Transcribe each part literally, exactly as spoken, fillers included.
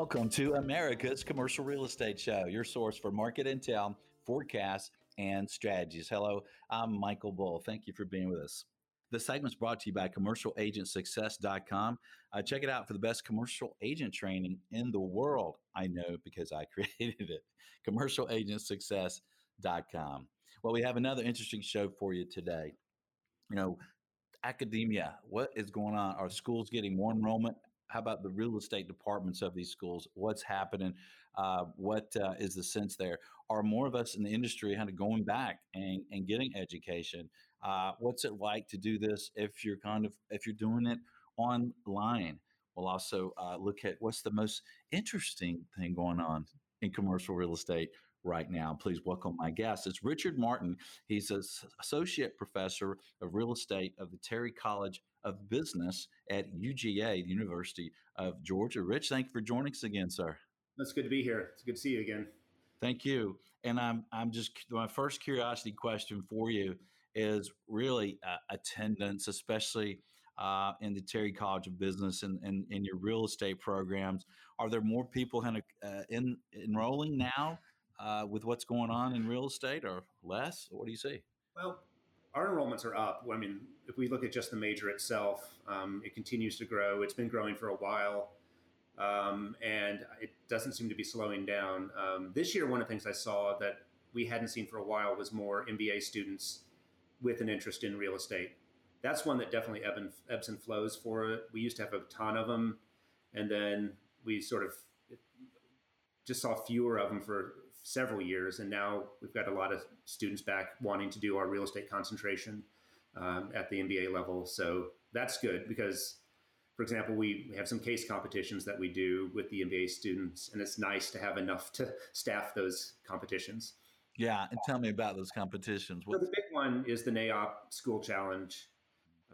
Welcome to America's Commercial Real Estate Show, your source for market intel, forecasts, and strategies. Hello, I'm Michael Bull. Thank you for being with us. This segment is brought to you by commercial agent success dot com. Uh, check it out for the best commercial agent training in the world. I know because I created it. commercial agent success dot com. Well, we have another interesting show for you today. You know, academia, what is going on? Are schools getting more enrollment? How about the real estate departments of these schools? What's happening? Uh, what uh, is the sense there? Are more of us in the industry kind of going back and, and getting education? Uh, what's it like to do this if you're kind of if you're doing it online? We'll also uh, look at what's the most interesting thing going on in commercial real estate right now. Please welcome my guest. It's Richard Martin. He's an associate professor of real estate of the Terry College of Business at U G A, the University of Georgia. Rich, thank you for joining us again, sir. That's good to be here. It's good to see you again. Thank you. And I'm I'm just, my first curiosity question for you is really uh, attendance, especially uh, in the Terry College of Business and in, in, in your real estate programs. Are there more people kind of uh, in, enrolling now uh, with what's going on in real estate, or less? What do you see? Well, our enrollments are up. I mean, if we look at just the major itself, um, it continues to grow. It's been growing for a while, um, and it doesn't seem to be slowing down. Um, this year, one of the things I saw that we hadn't seen for a while was more M B A students with an interest in real estate. That's one that definitely ebb and, ebbs and flows for it. We used to have a ton of them, and then we sort of just saw fewer of them for several years, and now we've got a lot of students back wanting to do our real estate concentration um, at the M B A level. So that's good because, for example, we, we have some case competitions that we do with the M B A students, and it's nice to have enough to staff those competitions. Yeah, and tell me about those competitions. So the big one is the N A I O P School Challenge,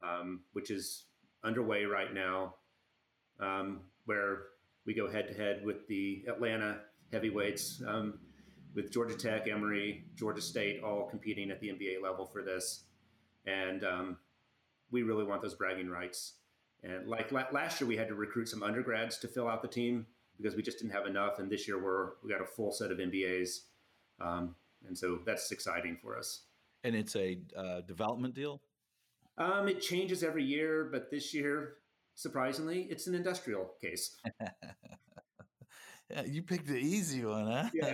um, which is underway right now, um, where we go head-to-head with the Atlanta heavyweights, um, with Georgia Tech, Emory, Georgia State, all competing at the M B A level for this. And um, we really want those bragging rights. And like la- last year, we had to recruit some undergrads to fill out the team because we just didn't have enough. And this year, we're, we got a full set of M B As. Um, and so that's exciting for us. And it's a uh, development deal? Um, it changes every year, but this year, surprisingly, it's an industrial case. Yeah, you picked the easy one, huh? Yeah.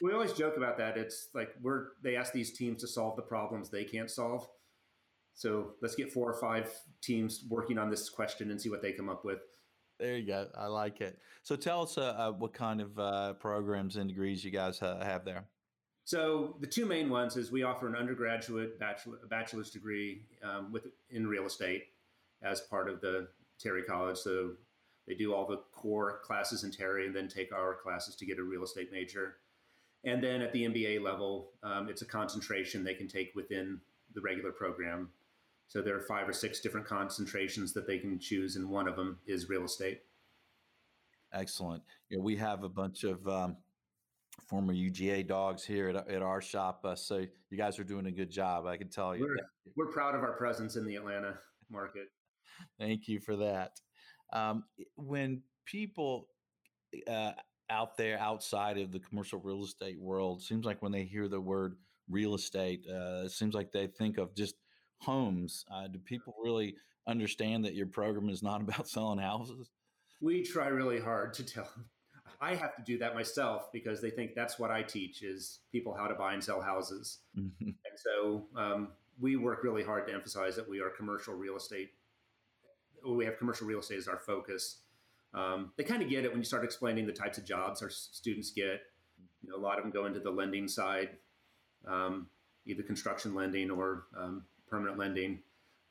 We always joke about that. It's like we're they ask these teams to solve the problems they can't solve. So let's get four or five teams working on this question and see what they come up with. There you go. I like it. So tell us uh, uh, what kind of uh, programs and degrees you guys uh, have there. So the two main ones is we offer an undergraduate bachelor, bachelor's degree um, with in real estate as part of the Terry College. So they do all the core classes in Terry and then take our classes to get a real estate major. And then at the M B A level, um, it's a concentration they can take within the regular program. So there are five or six different concentrations that they can choose, and one of them is real estate. Excellent. Yeah, we have a bunch of um, former U G A dogs here at, at our shop. Uh, so you guys are doing a good job, I can tell you. We're, we're proud of our presence in the Atlanta market. Thank you for that. Um, when people uh, out there outside of the commercial real estate world, seems like when they hear the word real estate, uh, it seems like they think of just homes. Uh, do people really understand that your program is not about selling houses? We try really hard to tell them. I have to do that myself because they think that's what I teach is people how to buy and sell houses. Mm-hmm. And so um, we work really hard to emphasize that we are commercial real estate. We have commercial real estate as our focus. Um, they kind of get it when you start explaining the types of jobs our students get. You know, a lot of them go into the lending side, um, either construction lending or um, permanent lending.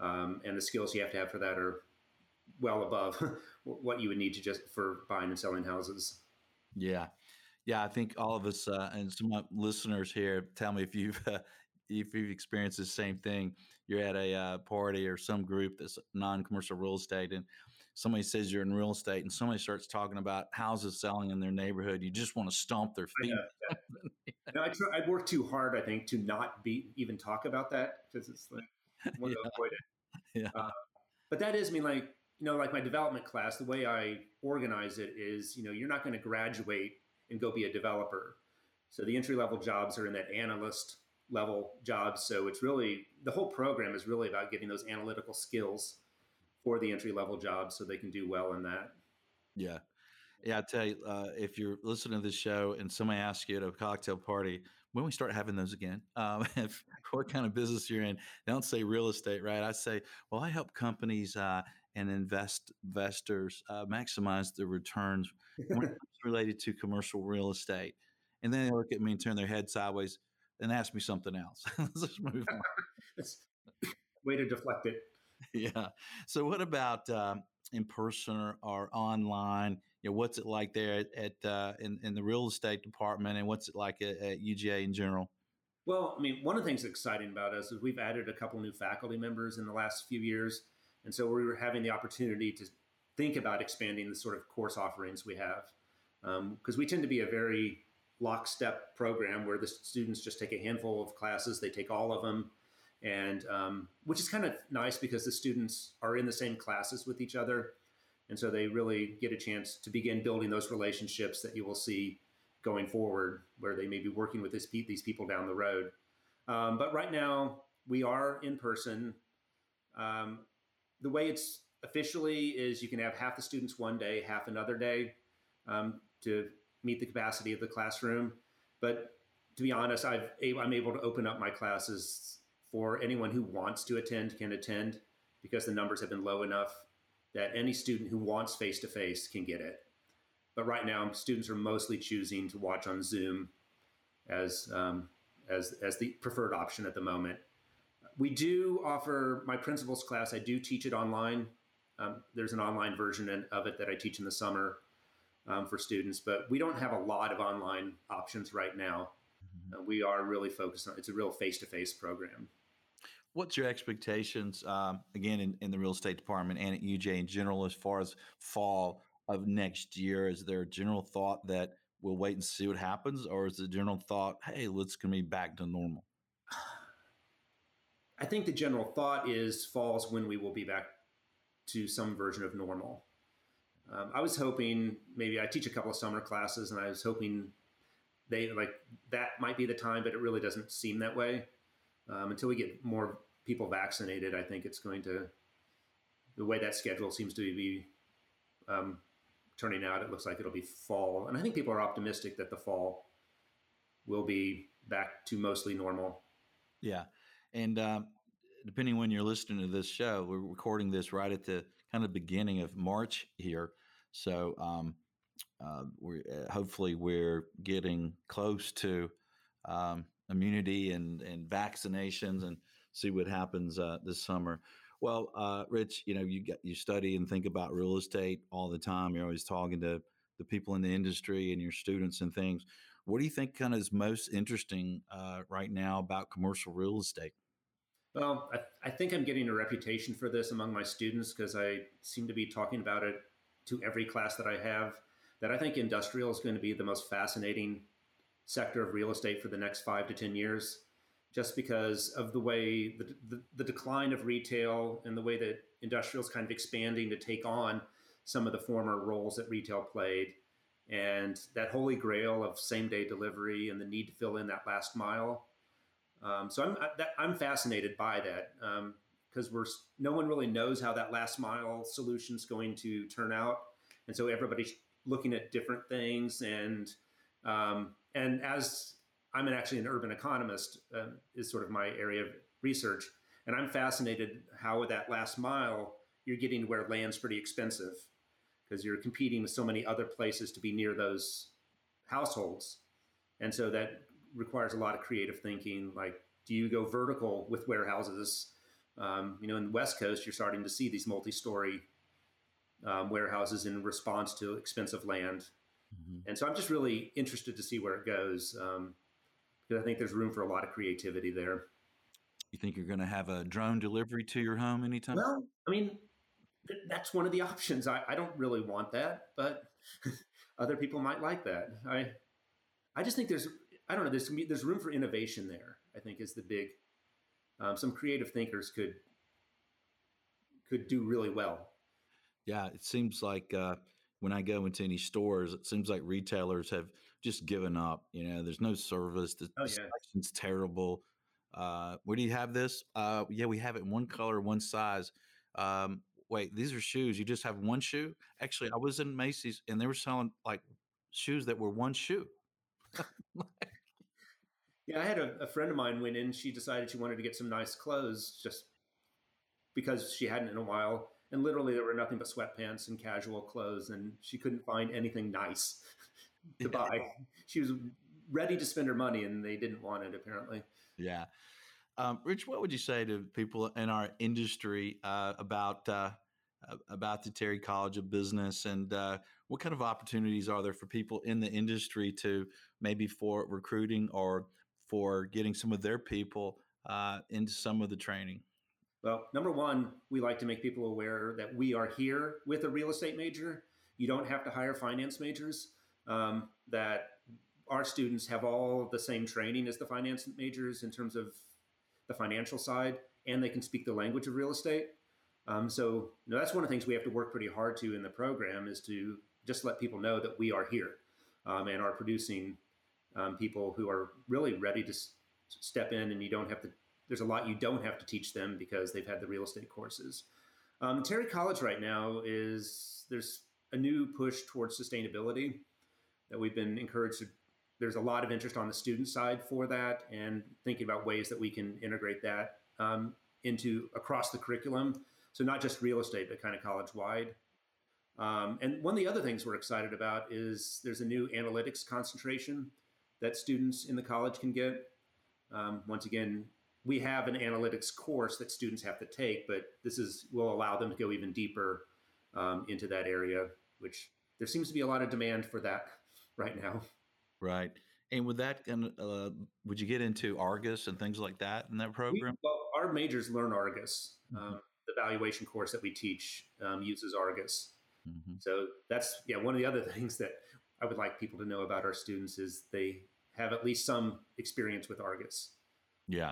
Um, and the skills you have to have for that are well above what you would need to just for buying and selling houses. Yeah. Yeah. I think all of us uh, and some of my listeners here, tell me if you've uh, if you've experienced the same thing. You're at a uh, party or some group that's non-commercial real estate, and somebody says you're in real estate, and somebody starts talking about houses selling in their neighborhood. You just want to stomp their feet. I, yeah. No, I, try, I work too hard, I think, to not be even talk about that because it's like I want to avoid it. Yeah. Uh, but that is, I mean, like you know, like my development class, the way I organize it is, you know, you're not going to graduate and go be a developer. So the entry-level jobs are in that analyst level jobs. So it's really, the whole program is really about getting those analytical skills for the entry-level jobs so they can do well in that. Yeah. Yeah, I tell you, uh, if you're listening to this show and somebody asks you at a cocktail party, when we start having those again, um, if, what kind of business you're in, they don't say real estate, right? I say, well, I help companies uh, and invest investors uh, maximize their returns related to commercial real estate. And then they look at me and turn their head sideways and ask me something else. Let's just move on. Way to deflect it. Yeah. So what about... Um, in person or, or online, you know, what's it like there at, at uh, in, in the real estate department, and what's it like at, at U G A in general? Well, I mean, one of the things that's exciting about us is we've added a couple new faculty members in the last few years. And so we were having the opportunity to think about expanding the sort of course offerings we have, because um, we tend to be a very lockstep program where the students just take a handful of classes, they take all of them. And um, which is kind of nice because the students are in the same classes with each other. And so they really get a chance to begin building those relationships that you will see going forward, where they may be working with this pe- these people down the road. Um, but right now, we are in person. Um, the way it's officially is you can have half the students one day, half another day um, to meet the capacity of the classroom. But to be honest, I've, I'm able to open up my classes for anyone who wants to attend can attend, because the numbers have been low enough that any student who wants face-to-face can get it. But right now, students are mostly choosing to watch on Zoom as um, as as the preferred option at the moment. We do offer my principal's class. I do teach it online. Um, there's an online version of it that I teach in the summer um, for students, but we don't have a lot of online options right now. Uh, we are really focused on, it's a real face-to-face program. What's your expectations, um, again, in, in the real estate department and at U G A in general, as far as fall of next year? Is there a general thought that we'll wait and see what happens, or is the general thought, hey, let's going to be back to normal? I think the general thought is fall's when we will be back to some version of normal. Um, I was hoping, maybe I teach a couple of summer classes, and I was hoping They like that might be the time, but it really doesn't seem that way. Um, until we get more people vaccinated, I think it's going to, the way that schedule seems to be um, turning out, it looks like it'll be fall. And I think people are optimistic that the fall will be back to mostly normal. Yeah. And um, depending on when you're listening to this show, we're recording this right at the kind of beginning of March here. So, um, Uh, we're uh, hopefully we're getting close to um, immunity and, and vaccinations, and see what happens uh, this summer. Well, uh, Rich, you know, you get, you study and think about real estate all the time. You're always talking to the people in the industry and your students and things. What do you think kind of is most interesting uh, right now about commercial real estate? Well, I, I think I'm getting a reputation for this among my students, because I seem to be talking about it to every class that I have, that I think industrial is going to be the most fascinating sector of real estate for the next five to ten years, just because of the way the, the, the decline of retail and the way that industrial is kind of expanding to take on some of the former roles that retail played. And that holy grail of same day delivery and the need to fill in that last mile. Um, so I'm, I, that, I'm fascinated by that because um, we're no one really knows how that last mile solution is going to turn out. And so everybody's looking at different things. And um, and as I'm an, actually an urban economist, uh, is sort of my area of research. And I'm fascinated how with that last mile, you're getting to where land's pretty expensive, because you're competing with so many other places to be near those households. And so that requires a lot of creative thinking, like, do you go vertical with warehouses? Um, you know, in the West Coast, you're starting to see these multi-story Um, warehouses in response to expensive land. Mm-hmm. And so I'm just really interested to see where it goes, um, because I think there's room for a lot of creativity there. You think you're going to have a drone delivery to your home anytime? Well, I mean, th- that's one of the options. I, I don't really want that, but other people might like that. I I just think there's, I don't know, there's there's room for innovation there, I think, is the big, um, some creative thinkers could could do really well. Yeah, it seems like uh, when I go into any stores, it seems like retailers have just given up. You know, there's no service. The oh, yeah. section's terrible. Uh, where do you have this? Uh, yeah, we have it in one color, one size. Um, wait, these are shoes. You just have one shoe? Actually, I was in Macy's and they were selling like shoes that were one shoe. Yeah, I had a, a friend of mine went in. She decided she wanted to get some nice clothes just because she hadn't in a while. And literally there were nothing but sweatpants and casual clothes, and she couldn't find anything nice to buy. She was ready to spend her money and they didn't want it, apparently. Yeah. Um, Rich, what would you say to people in our industry uh, about uh, about the Terry College of Business, and uh, what kind of opportunities are there for people in the industry to maybe for recruiting or for getting some of their people uh, into some of the training? Well, number one, we like to make people aware that we are here with a real estate major. You don't have to hire finance majors, um, that our students have all the same training as the finance majors in terms of the financial side, and they can speak the language of real estate. Um, so you know, that's one of the things we have to work pretty hard to in the program, is to just let people know that we are here um, and are producing um, people who are really ready to s- step in, and you don't have to. There's a lot you don't have to teach them because they've had the real estate courses. Um, Terry College right now is, there's a new push towards sustainability that we've been encouraged to. There's a lot of interest on the student side for that, and thinking about ways that we can integrate that um, into across the curriculum. So not just real estate, but kind of college-wide. Um, and one of the other things we're excited about is there's a new analytics concentration that students in the college can get. Um, once again, we have an analytics course that students have to take, but this is will allow them to go even deeper um, into that area, which there seems to be a lot of demand for that right now. Right. And would that, uh, would you get into Argus and things like that in that program? We, well, our majors learn Argus. Mm-hmm. Um, the valuation course that we teach um, uses Argus. Mm-hmm. So that's, yeah, one of the other things that I would like people to know about our students is they have at least some experience with Argus. Yeah.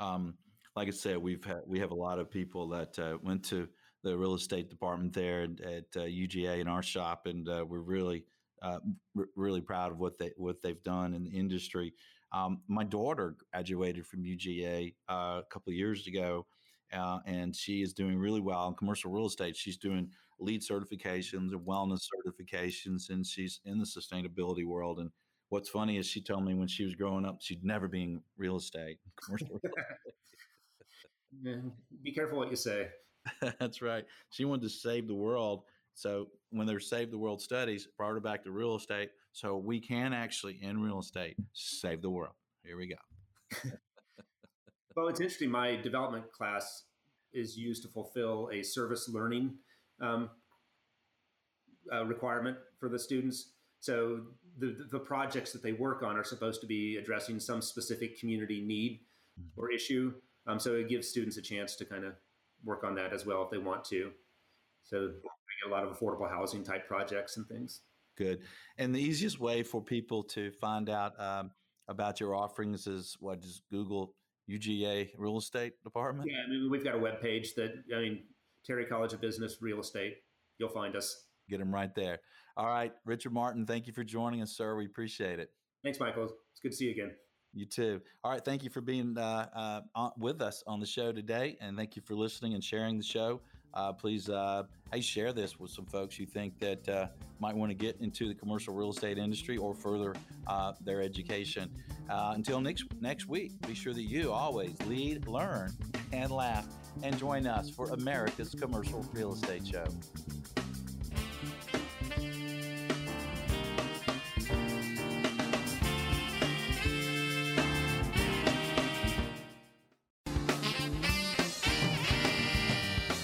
Um, like I said, we've had, we have a lot of people that uh, went to the real estate department there at, at uh, U G A in our shop, and uh, we're really Uh, r- really proud of what they what they've done in the industry. Um, my daughter graduated from U G A uh, a couple of years ago, uh, and she is doing really well in commercial real estate. She's doing LEED certifications and wellness certifications, and she's in the sustainability world. And what's funny is she told me when she was growing up, she'd never be in real estate. Commercial real estate. Be careful what you say. That's right. She wanted to save the world. So when they're Save the World studies, brought her back to real estate. So we can actually, in real estate, save the world. Here we go. Well, it's interesting. My development class is used to fulfill a service learning um, uh, requirement for the students. So the, the projects that they work on are supposed to be addressing some specific community need mm-hmm. or issue. Um, so it gives students a chance to kind of work on that as well if they want to. So a lot of affordable housing type projects and things. Good. And the easiest way for people to find out um, about your offerings is what? Just Google U G A Real Estate Department? Yeah, I mean, we've got a webpage that, I mean, Terry College of Business, Real Estate. You'll find us. Get them right there. All right, Richard Martin, thank you for joining us, sir. We appreciate it. Thanks, Michael. It's good to see you again. You too. All right, thank you for being uh, uh, with us on the show today, and thank you for listening and sharing the show. Uh, please, uh, hey, share this with some folks you think that uh, might want to get into the commercial real estate industry or further uh, their education. Uh, until next next week, be sure that you always lead, learn, and laugh, and join us for America's Commercial Real Estate Show.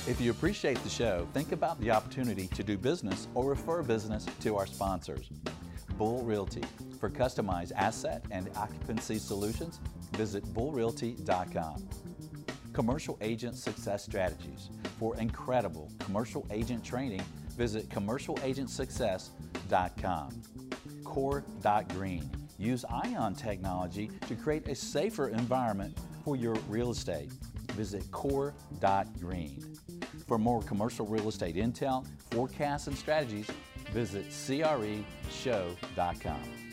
If you appreciate the show, think about the opportunity to do business or refer business to our sponsors. Bull Realty. For customized asset and occupancy solutions, visit bull realty dot com. Commercial Agent Success Strategies. For incredible commercial agent training, visit commercial agent success dot com. core dot green. Use ion technology to create a safer environment for your real estate. Visit core dot green. For more commercial real estate intel, forecasts, and strategies, visit C R E show dot com.